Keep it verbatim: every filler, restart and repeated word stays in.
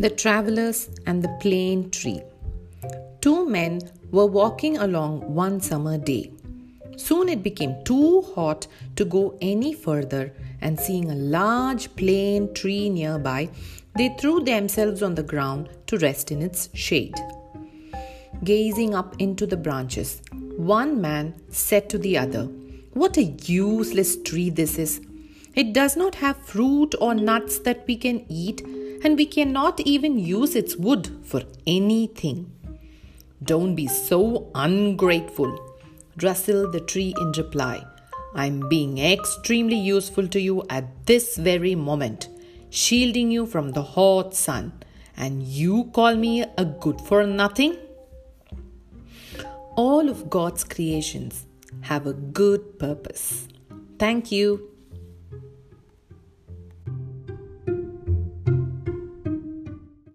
The Travelers and the Plane Tree. Two men were walking along one summer day. Soon it became too hot to go any further, and seeing a large plane tree nearby, they threw themselves on the ground to rest in its shade. Gazing up into the branches, one man said to the other, "What a useless tree this is! It does not have fruit or nuts that we can eat, and we cannot even use its wood for anything." "Don't be so ungrateful," rustled the tree in reply. "I'm being extremely useful to you at this very moment, shielding you from the hot sun, and you call me a good for nothing?" All of God's creations have a good purpose. Thank you.